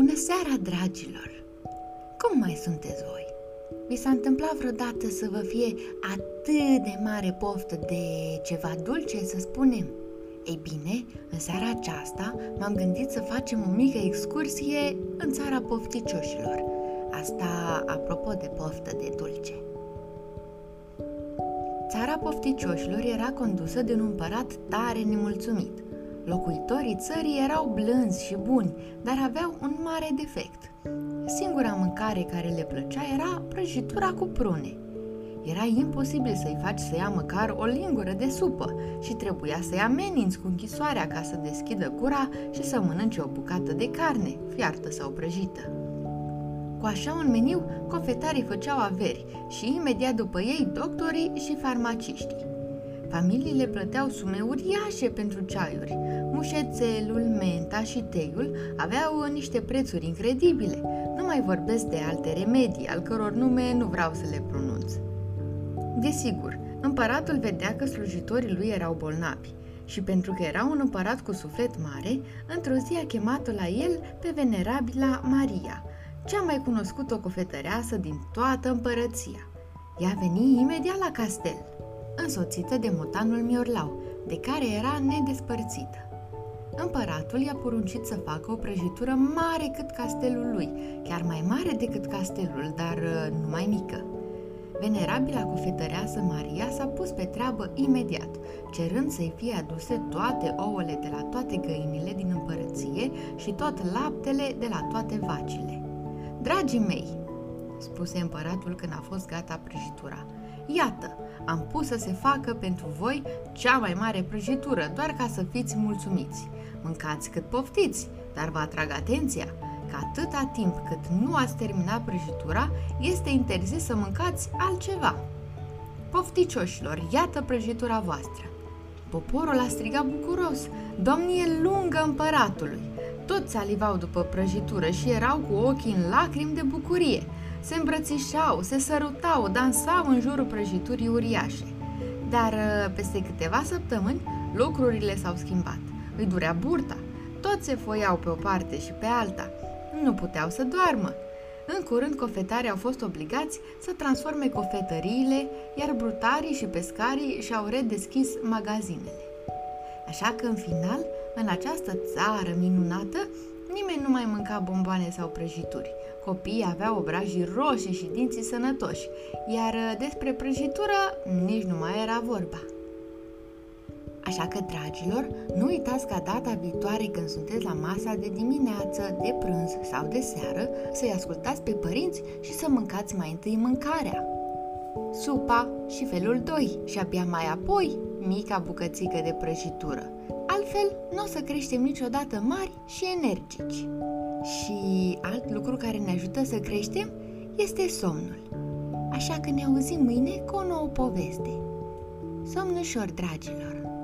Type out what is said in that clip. Bună seara, dragilor! Cum mai sunteți voi? Vi s-a întâmplat vreodată să vă fie atât de mare poftă de ceva dulce, să spunem? Ei bine, în seara aceasta m-am gândit să facem o mică excursie în țara pofticioșilor. Asta apropo de poftă de dulce. Țara pofticioșilor era condusă de un împărat tare nemulțumit. Locuitorii țării erau blânzi și buni, dar aveau un mare defect. Singura mâncare care le plăcea era prăjitura cu prune. Era imposibil să-i faci să ia măcar o lingură de supă și trebuia să-i ameninți cu închisoarea ca să deschidă gura și să mănânce o bucată de carne, fiartă sau prăjită. Cu așa un meniu, cofetarii făceau averi și imediat după ei doctorii și farmaciștii. Familiile plăteau sume uriașe pentru ceaiuri. Mușețelul, menta și teiul aveau niște prețuri incredibile. Nu mai vorbesc de alte remedii, al căror nume nu vreau să le pronunț. Desigur, împăratul vedea că slujitorii lui erau bolnavi și pentru că era un împărat cu suflet mare, într-o zi a chemat-o la el pe venerabila Maria, cea mai cunoscută cofetăreasă din toată împărăția. Ea veni imediat la castel, însoțită de motanul Miorlau, de care era nedespărțită. Împăratul i-a poruncit să facă o prăjitură mare cât castelul lui, chiar mai mare decât castelul, dar nu mai mică. Venerabila cofetăreasă Maria s-a pus pe treabă imediat, cerând să-i fie aduse toate ouăle de la toate găinile din împărăție și tot laptele de la toate vacile. "Dragii mei", spuse împăratul când a fost gata prăjitura, "iată, am pus să se facă pentru voi cea mai mare prăjitură, doar ca să fiți mulțumiți. Mâncați cât poftiți, dar vă atrag atenția că atâta timp cât nu ați terminat prăjitura, este interzis să mâncați altceva. Pofticioșilor, iată prăjitura voastră." Poporul a strigat bucuros: "Domnie lungă împăratului!" Toți salivau după prăjitură și erau cu ochii în lacrimi de bucurie. Se îmbrățișau, se sărutau, dansau în jurul prăjiturii uriașe. Dar peste câteva săptămâni lucrurile s-au schimbat. Îi durea burta, toți se foiau pe o parte și pe alta. Nu puteau să doarmă. În curând cofetarii au fost obligați să transforme cofetăriile, iar brutarii și pescarii și-au redeschis magazinele. Așa că, în final, în această țară minunată, nimeni nu mai mânca bomboane sau prăjituri. Copiii aveau obrajii roșii și dinții sănătoși, iar despre prăjitură nici nu mai era vorba. Așa că, dragilor, nu uitați ca data viitoare când sunteți la masa de dimineață, de prânz sau de seară, să-i ascultați pe părinți și să mâncați mai întâi mâncarea, supa și felul 2 și abia mai apoi mica bucățică de prăjitură. Altfel, nu o să creștem niciodată mari și energici. Și alt lucru care ne ajută să creștem este somnul. Așa că ne auzim mâine cu o nouă poveste. Somn ușor, dragilor!